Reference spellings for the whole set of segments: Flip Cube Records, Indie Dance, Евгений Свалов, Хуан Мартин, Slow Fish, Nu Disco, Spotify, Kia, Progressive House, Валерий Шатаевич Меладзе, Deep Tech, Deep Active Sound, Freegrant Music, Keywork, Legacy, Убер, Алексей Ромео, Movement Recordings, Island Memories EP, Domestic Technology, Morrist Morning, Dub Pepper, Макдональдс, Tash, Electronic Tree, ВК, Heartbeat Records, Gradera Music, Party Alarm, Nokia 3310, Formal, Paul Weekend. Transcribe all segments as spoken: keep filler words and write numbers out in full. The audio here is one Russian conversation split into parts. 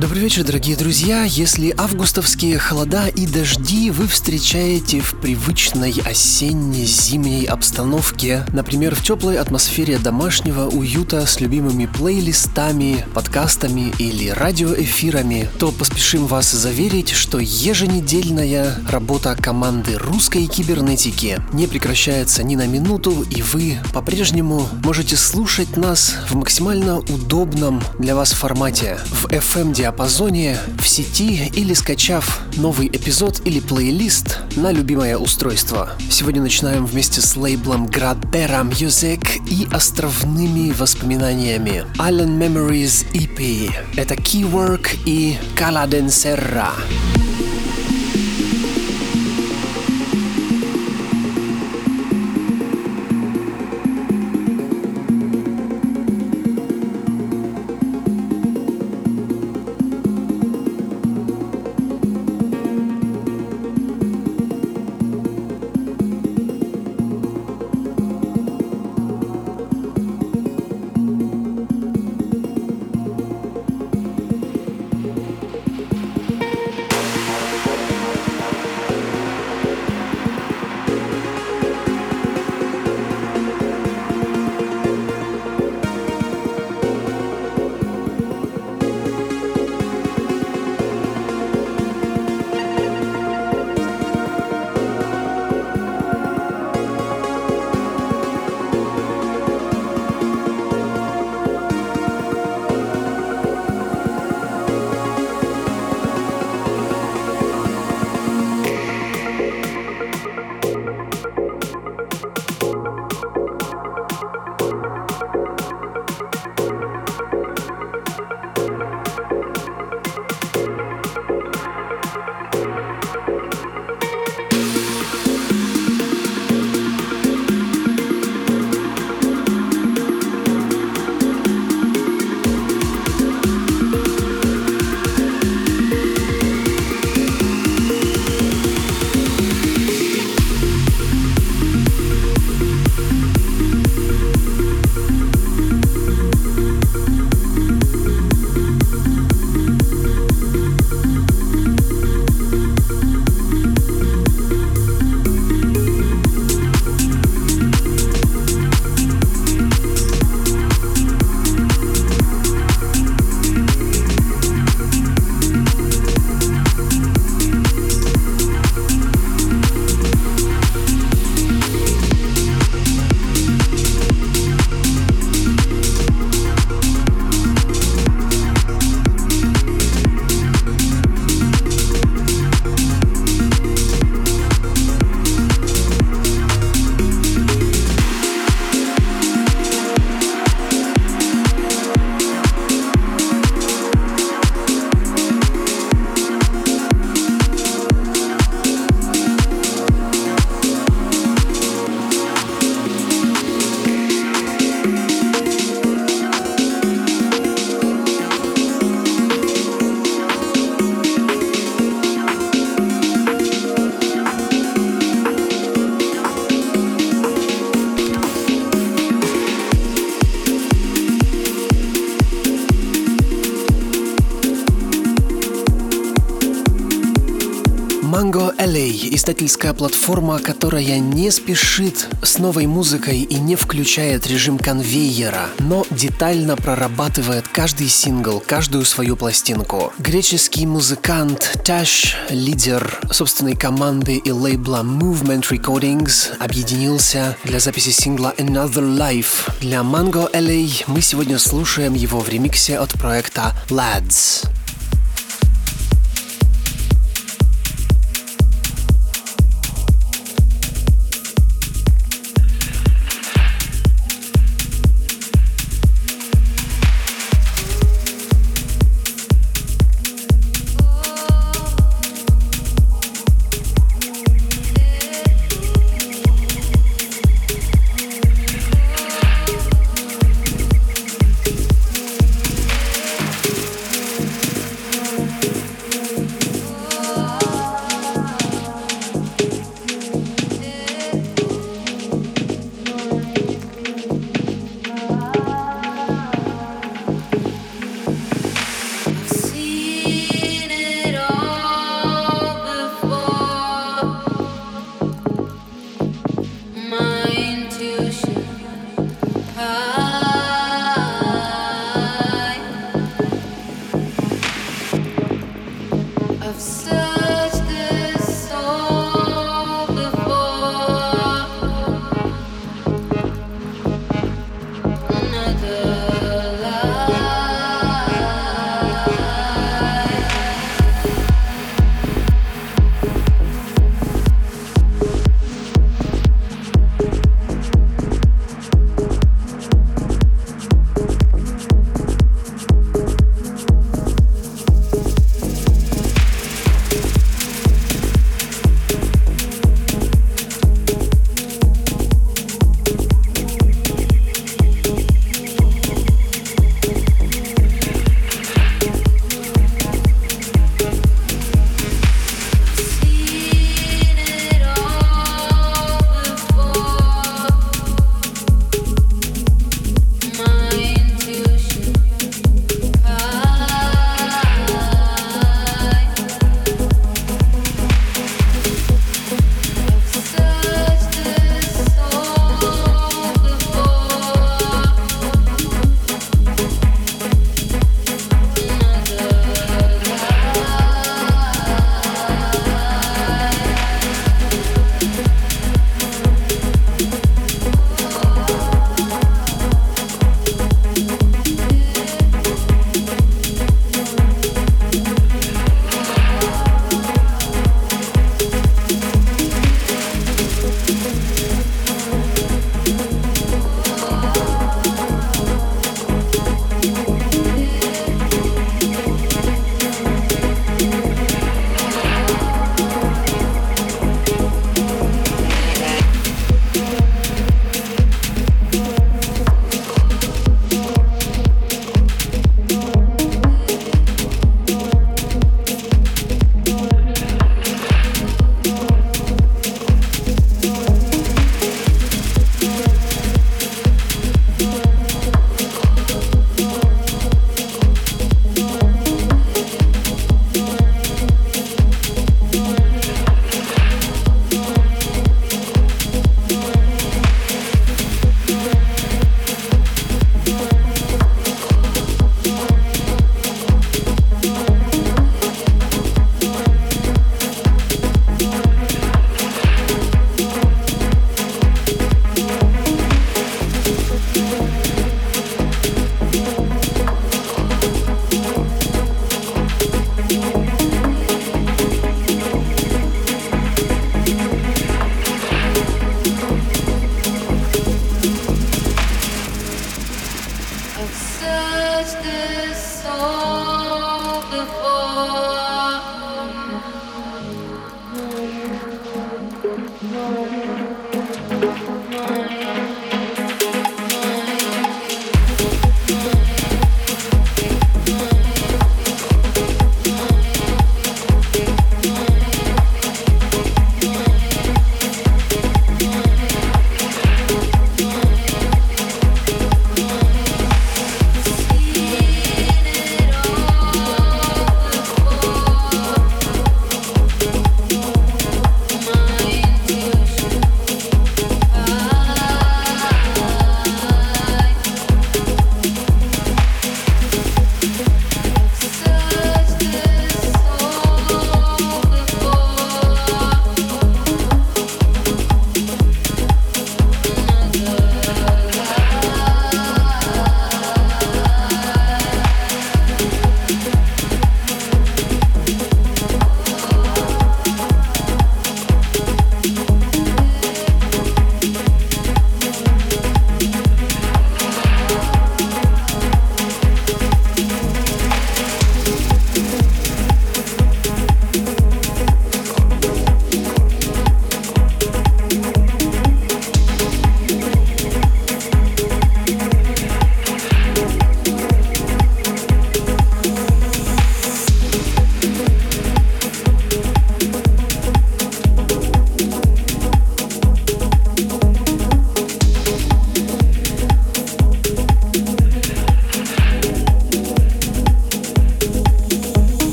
Добрый вечер, дорогие друзья! Если августовские холода и дожди вы встречаете в привычной осенне-зимней обстановке, например, в теплой атмосфере домашнего уюта с любимыми плейлистами, подкастами или радиоэфирами, то поспешим вас заверить, что еженедельная работа команды русской кибернетики не прекращается ни на минуту, и вы по-прежнему можете слушать нас в максимально удобном для вас формате в эф эм-диапазоне, в сети или скачав новый эпизод или плейлист на любимое устройство. Сегодня начинаем вместе с лейблом Gradera Music и островными воспоминаниями Island Memories и пи. Это Keywork и Kaladen Serra. Mango эл эй – издательская платформа, которая не спешит с новой музыкой и не включает режим конвейера, но детально прорабатывает каждый сингл, каждую свою пластинку. Греческий музыкант Tash, лидер собственной команды и лейбла Movement Recordings, объединился для записи сингла Another Life. Для Mango эл эй мы сегодня слушаем его в ремиксе от проекта ЛАДС.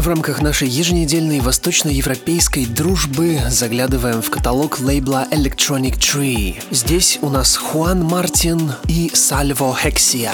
В рамках нашей еженедельной восточноевропейской дружбы заглядываем в каталог лейбла Electronic Tree. Здесь у нас Хуан Мартин и Сальво Хексия.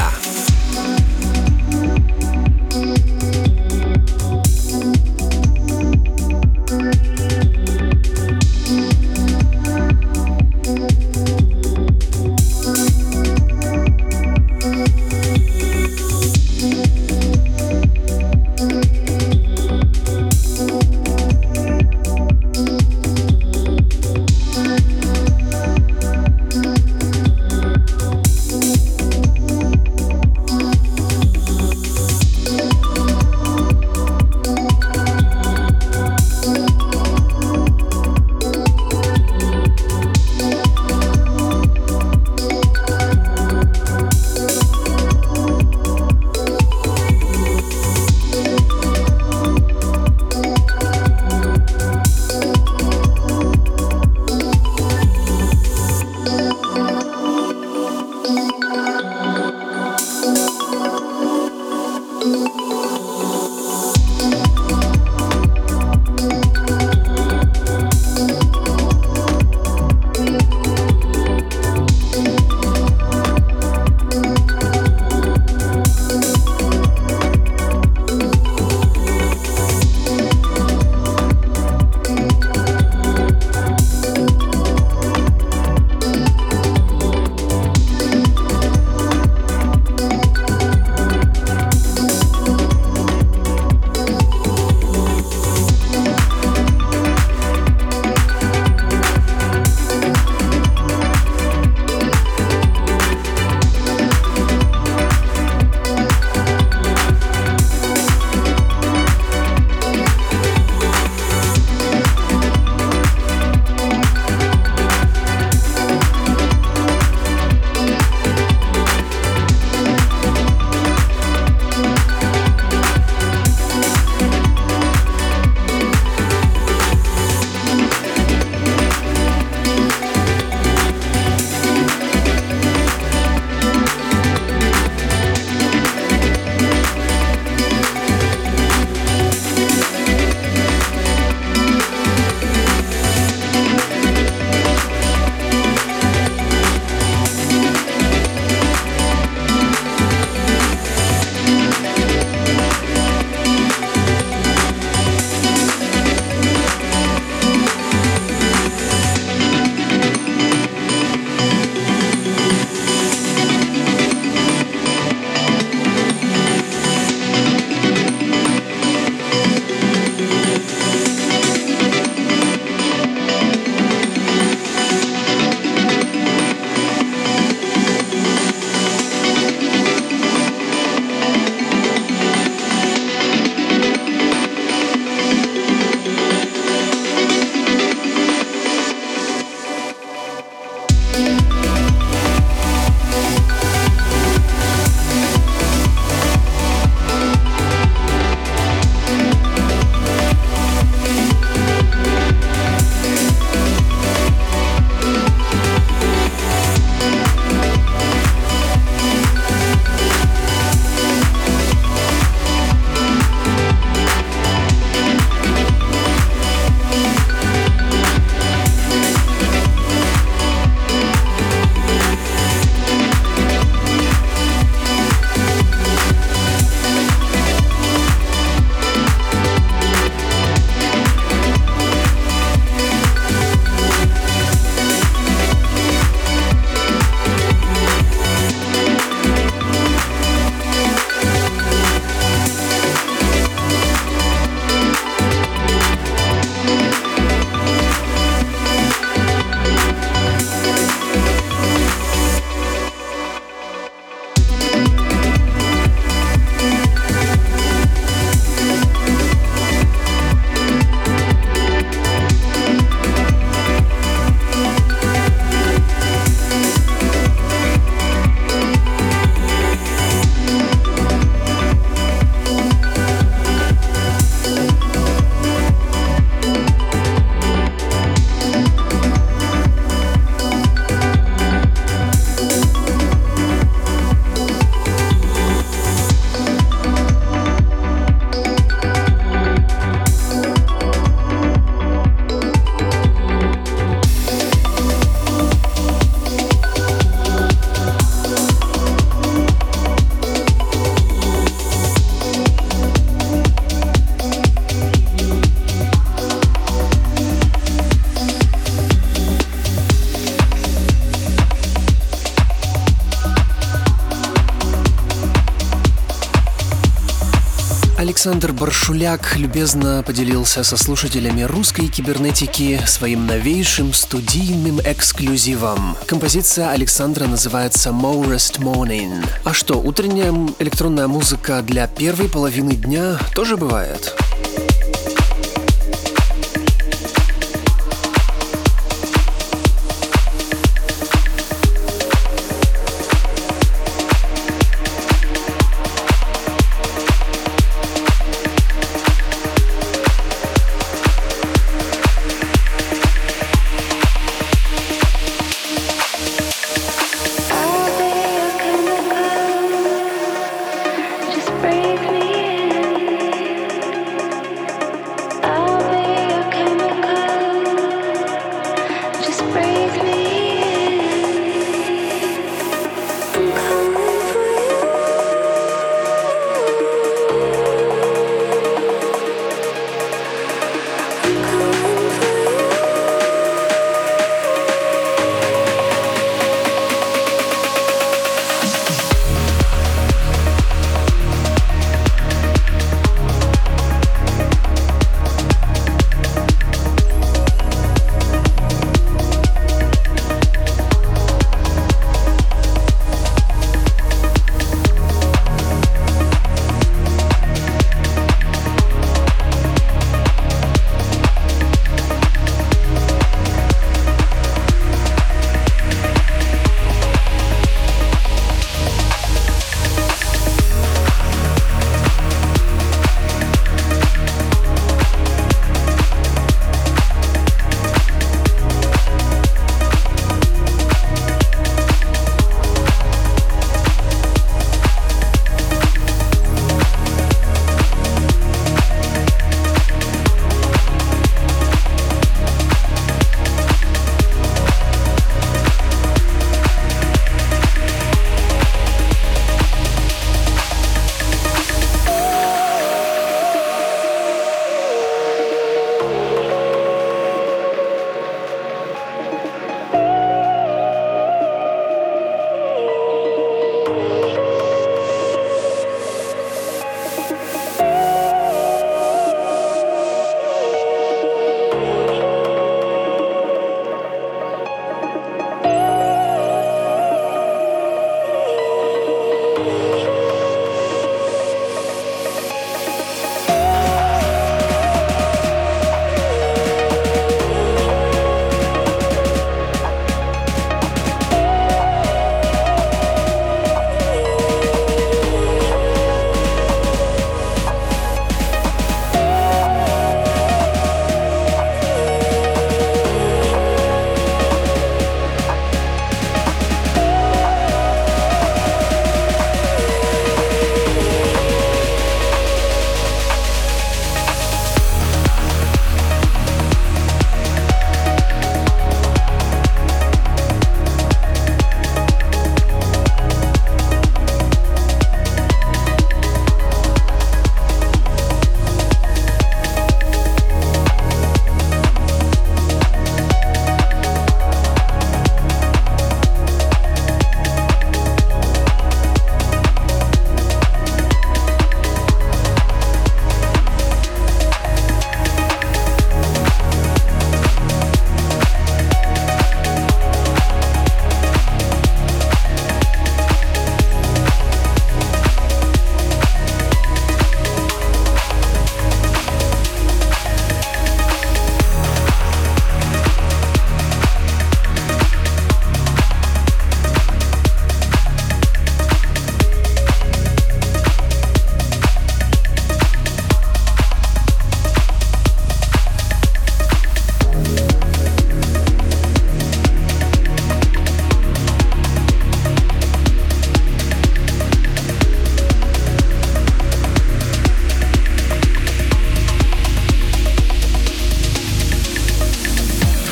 Александр Баршуляк любезно поделился со слушателями русской кибернетики своим новейшим студийным эксклюзивом. Композиция Александра называется Morrist Morning. А что, утренняя электронная музыка для первой половины дня тоже бывает?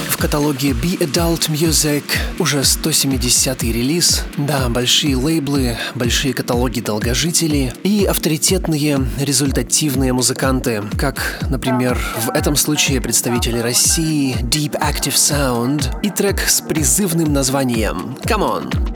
В каталоге Be Adult Music уже сто семидесятый релиз. Да, большие лейблы, большие каталоги долгожителей и авторитетные результативные музыканты, как, например, в этом случае представители России Deep Active Sound и трек с призывным названием Come On!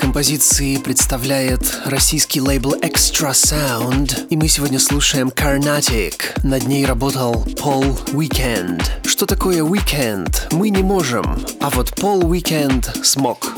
Композиции представляет российский лейбл Extra Sound, и мы сегодня слушаем Carnatic. Над ней работал Paul Weekend. Что такое Weekend? Мы не можем, а вот Paul Weekend смог.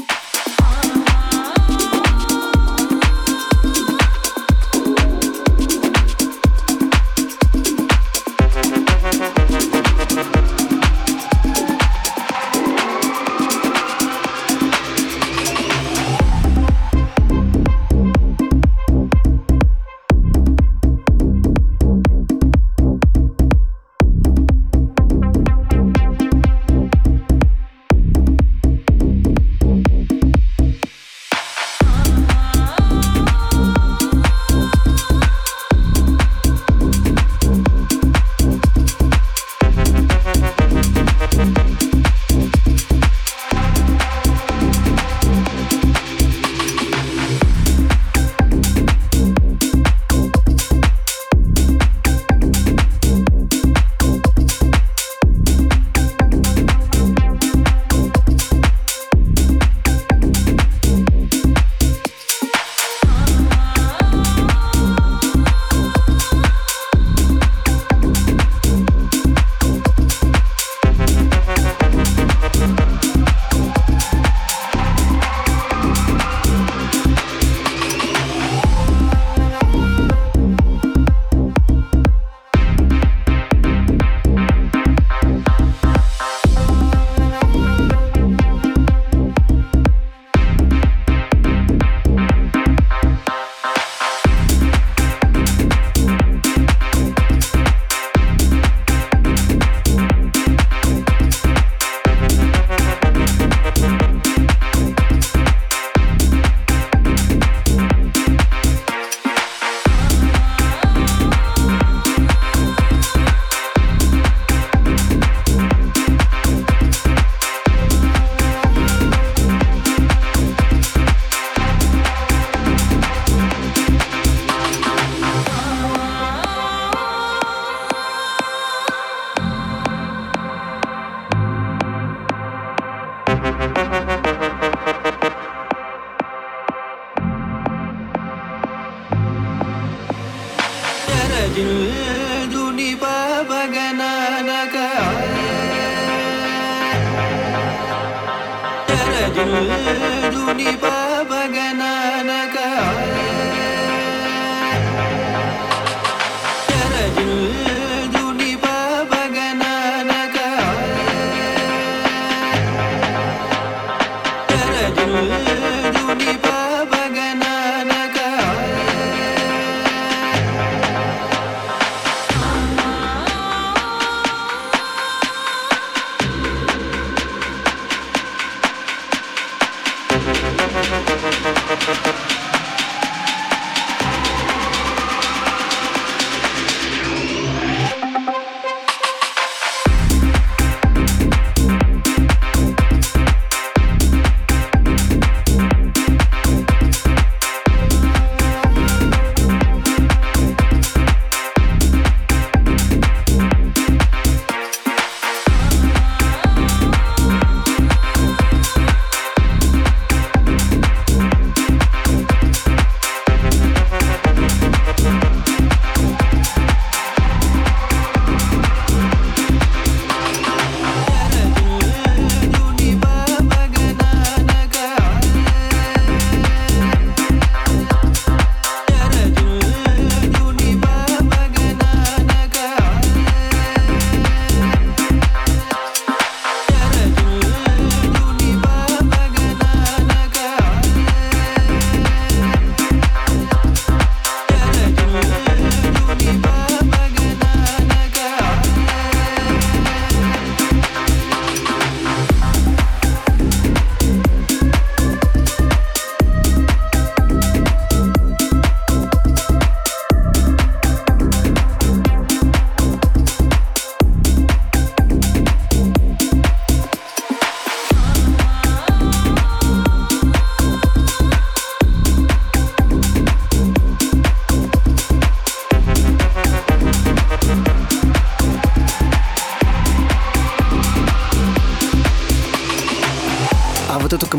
We'll be right back.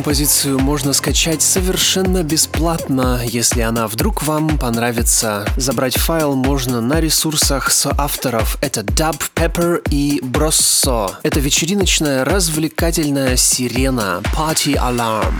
композицию можно скачать совершенно бесплатно, если она вдруг вам понравится. Забрать файл можно на ресурсах соавторов. Это Dub Pepper и Brosso. Это вечериночная развлекательная сирена Party Alarm.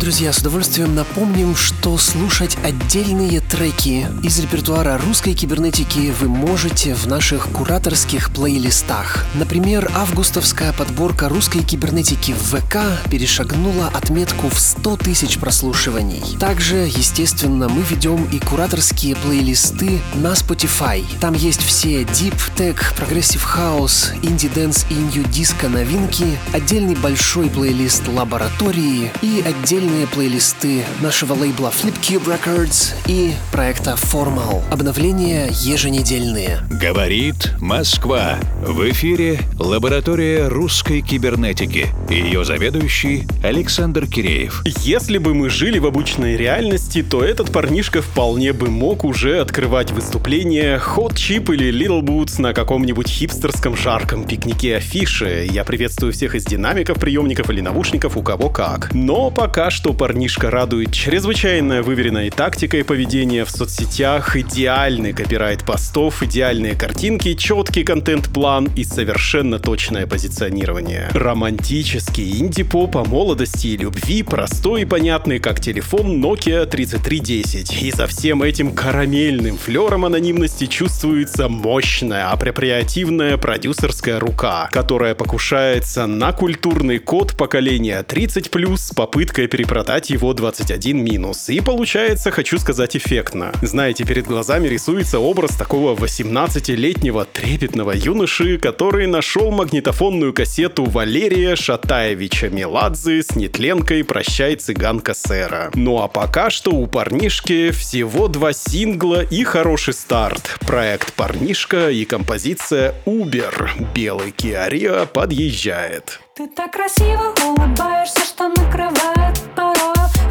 Друзья, с удовольствием напомним, что слушать отдельные треки из репертуара русской кибернетики вы можете в наших кураторских плейлистах. Например, августовская подборка русской кибернетики в ВК перешагнула отметку в сто тысяч прослушиваний. Также, естественно, мы ведем и кураторские плейлисты на Spotify. Там есть все Deep Tech, Progressive House, Indie Dance и Nu Disco новинки, отдельный большой плейлист лаборатории и отдельные плейлисты нашего лейбла Flip Cube Records и проекта Formal. Обновления еженедельные. Говорит Москва. В эфире лаборатория русской кибернетики. Ее заведующий Александр Киреев. Если бы мы жили в обычной реальности, то этот парнишка вполне бы мог уже открывать выступление Hot Chip или Little Boots на каком-нибудь хипстерском жарком пикнике афиши. Я приветствую всех из динамиков, приемников или наушников, у кого как. Но пока что Парнишка радует чрезвычайно выверенной тактикой поведения в соцсетях, идеальный копирайт постов, идеальные картинки, четкий контент-план и совершенно точное позиционирование. Романтический инди-поп о молодости и любви, простой и понятный, как телефон Nokia тридцать три десять. И за всем этим карамельным флером анонимности чувствуется мощная, апроприативная продюсерская рука, которая покушается на культурный код поколения тридцать плюс с попыткой перепродать его двадцать один минус. И получается, хочу сказать, эффектно. Знаете, перед глазами рисуется образ такого восемнадцатилетнего трепетного юноши, который нашел магнитофонную кассету Валерия Шатаевича Меладзе с нетленкой «Прощай, цыганка Сера». Ну а пока что у Парнишки всего два сингла и хороший старт. Проект «Парнишка» и композиция «Убер». Белый Kia Rio подъезжает. Ты так красиво улыбаешься, что накрывает порой.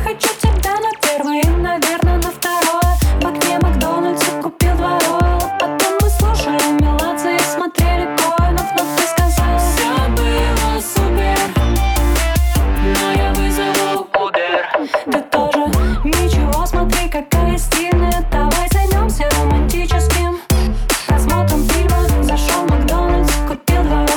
Хочу тебя на первое и, наверное, на второе. В окне Макдональдса купил два ролла. Потом мы слушали Меладзе и смотрели Коинов. Но ты сказал, забыла с Убер, но я вызову Убер. Ты тоже ничего, смотри, какая стильная. Давай займемся романтическим просмотром фильма. Зашел в Макдональдс, купил два ролла.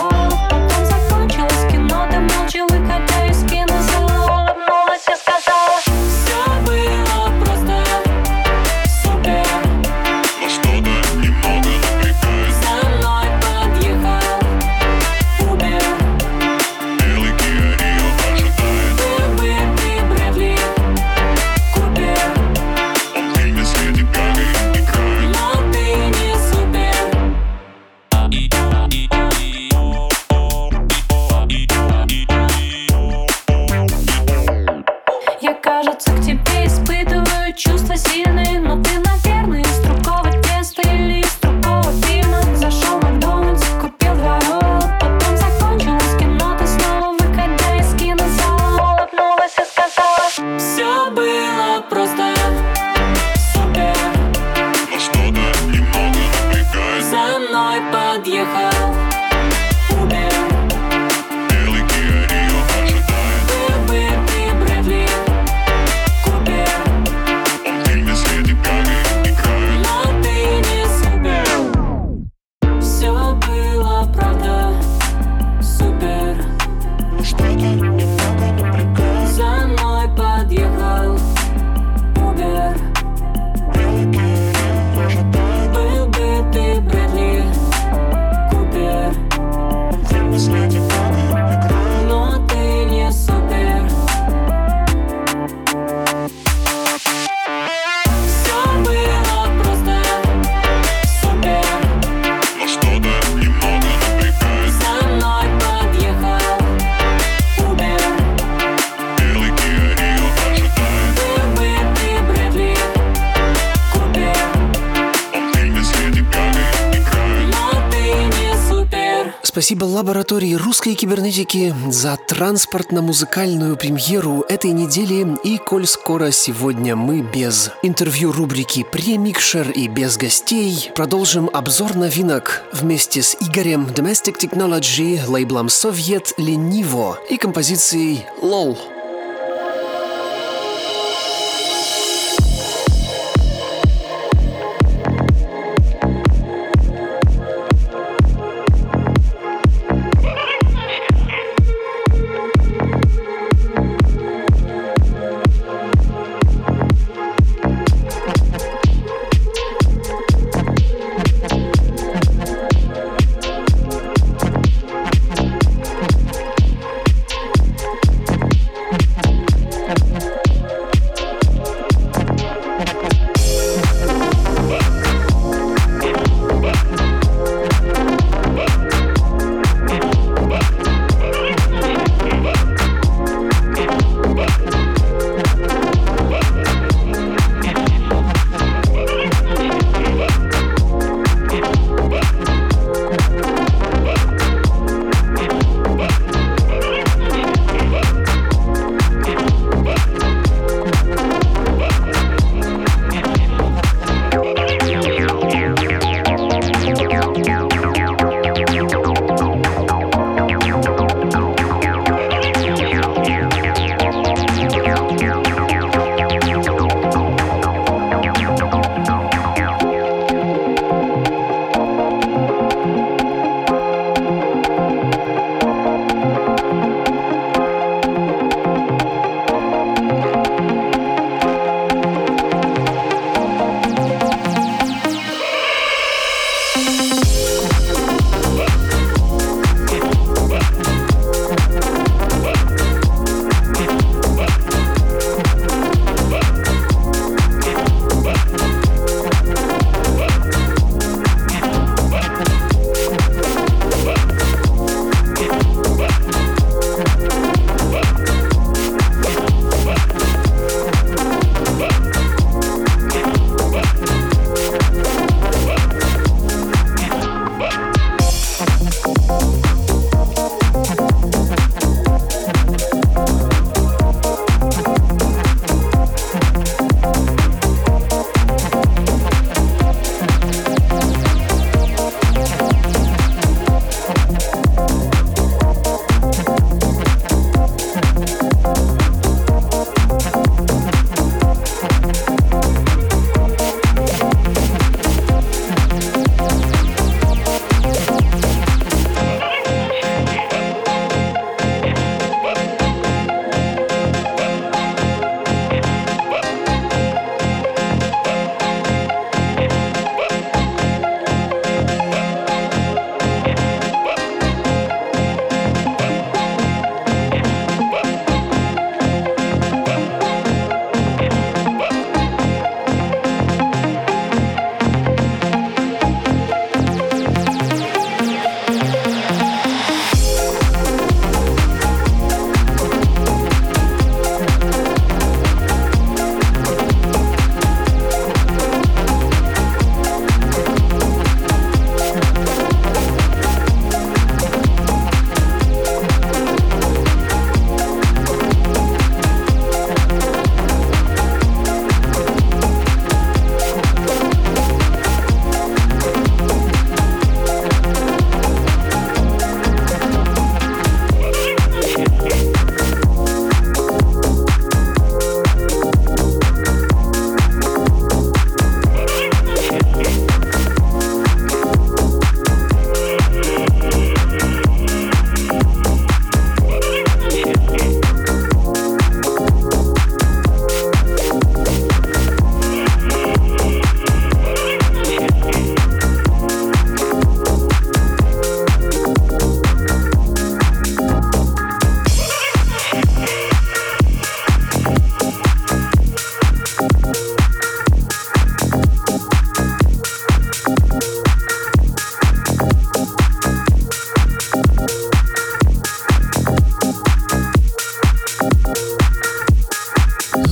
Спасибо лаборатории русской кибернетики за транспортно-музыкальную премьеру этой недели. И коль скоро сегодня мы без интервью рубрики «Премикшер» и без гостей, продолжим обзор новинок вместе с Игорем Domestic Technology, лейблом «Совет», «Лениво» и композицией «Лол».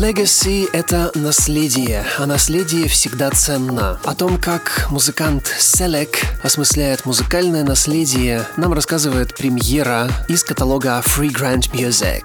Legacy — это наследие, а наследие всегда ценно. О том, как музыкант Selec осмысляет музыкальное наследие, нам рассказывает премьера из каталога Freegrant Music.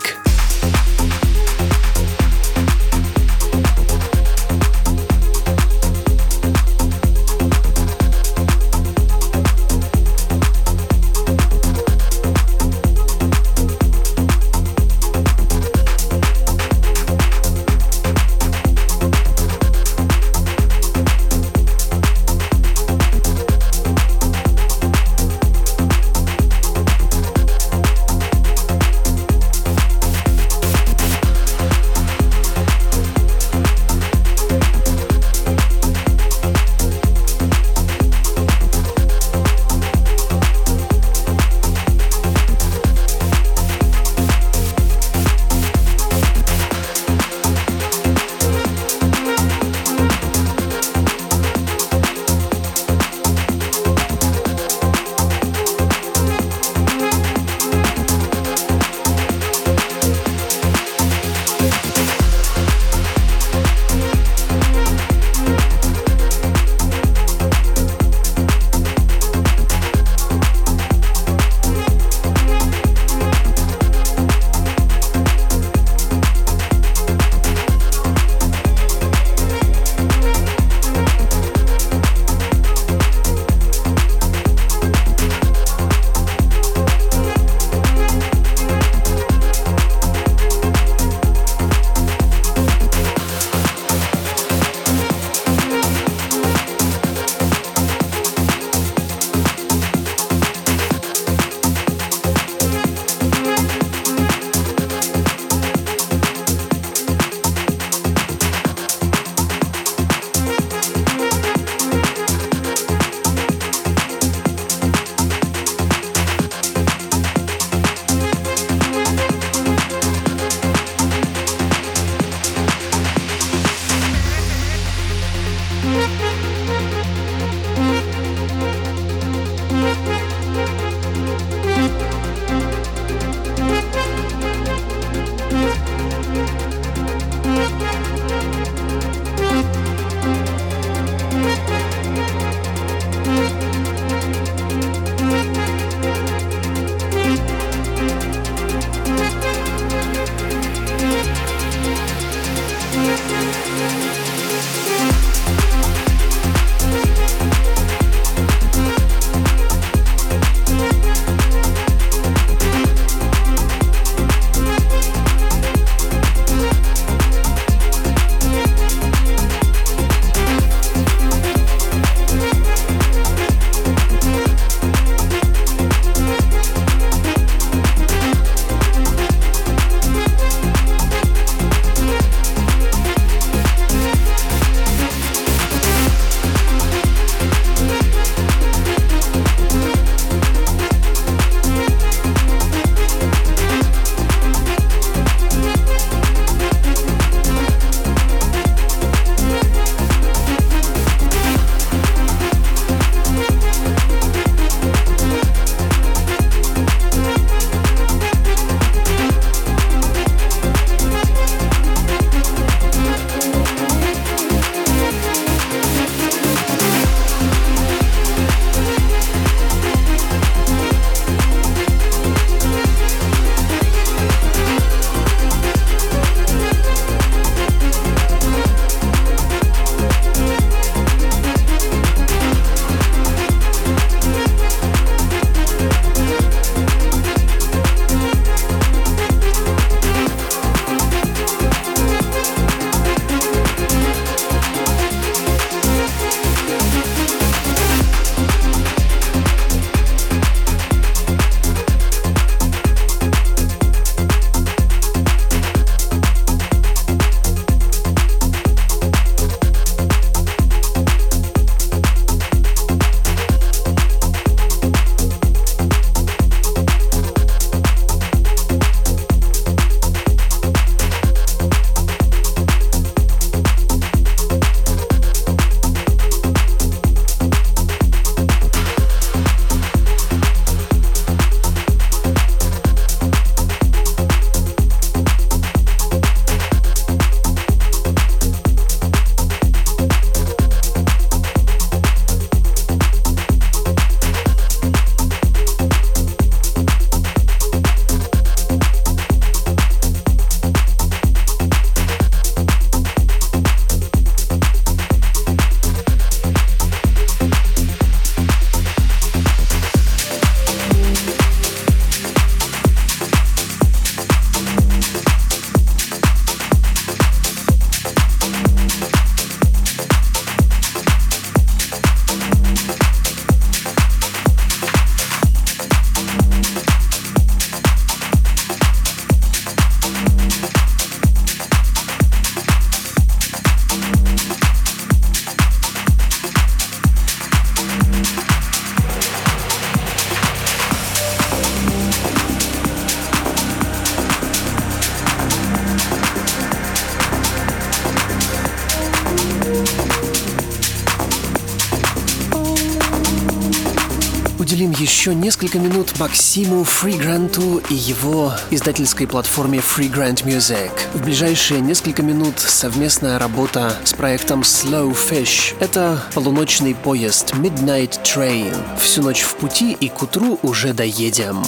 уделим еще несколько минут Максиму Freegrantу и его издательской платформе Freegrant Music. В ближайшие несколько минут совместная работа с проектом Slow Fish. Это полуночный поезд Midnight Train. Всю ночь в пути и к утру уже доедем.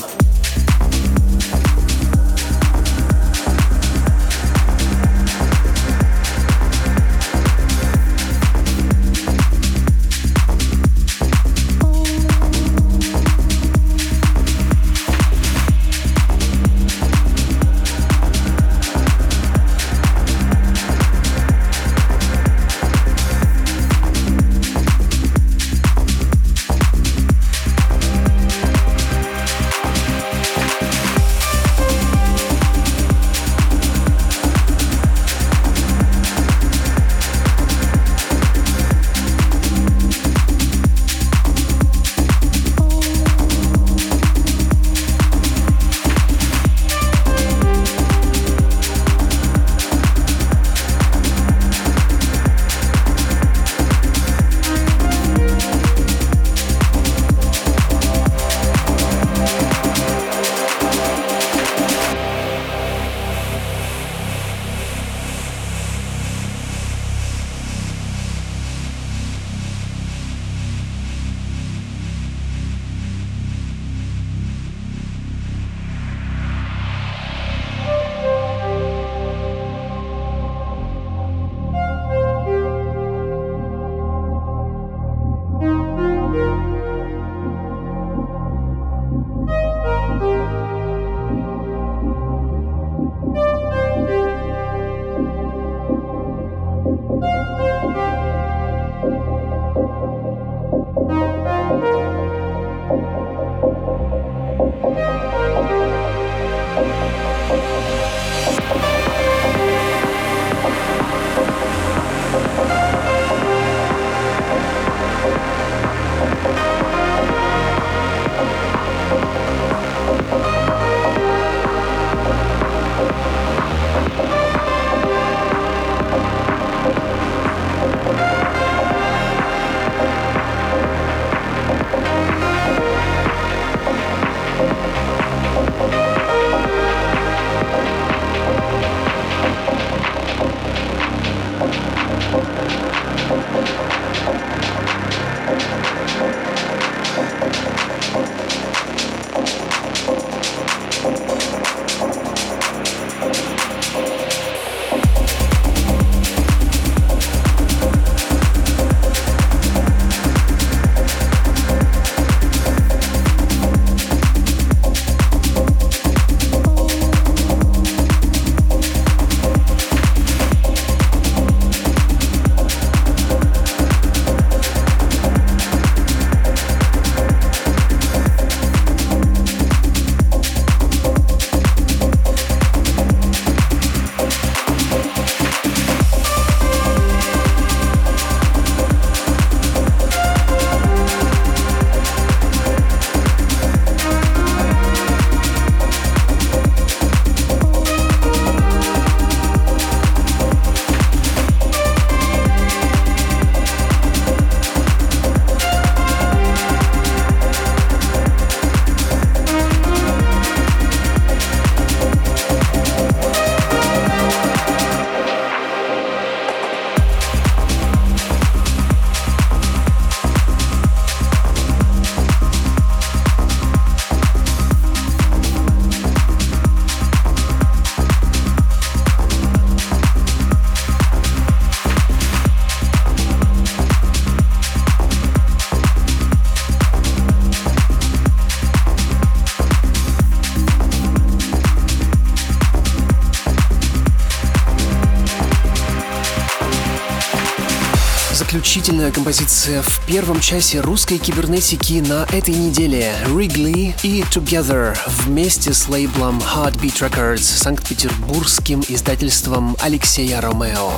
Заключительная композиция в первом часе русской кибернетики на этой неделе. Wrigley и Together вместе с лейблом Heartbeat Records, санкт-петербургским издательством Алексея Ромео.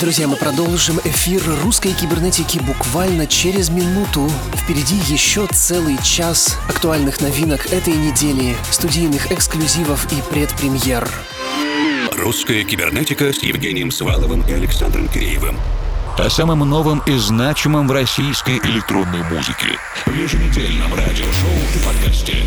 Друзья, мы продолжим эфир русской кибернетики буквально через минуту. Впереди еще целый час актуальных новинок этой недели, студийных эксклюзивов и предпремьер. Русская кибернетика с Евгением Сваловым и Александром Киреевым. О самом новом и значимом в российской электронной музыке. В еженедельном радиошоу и подкасте.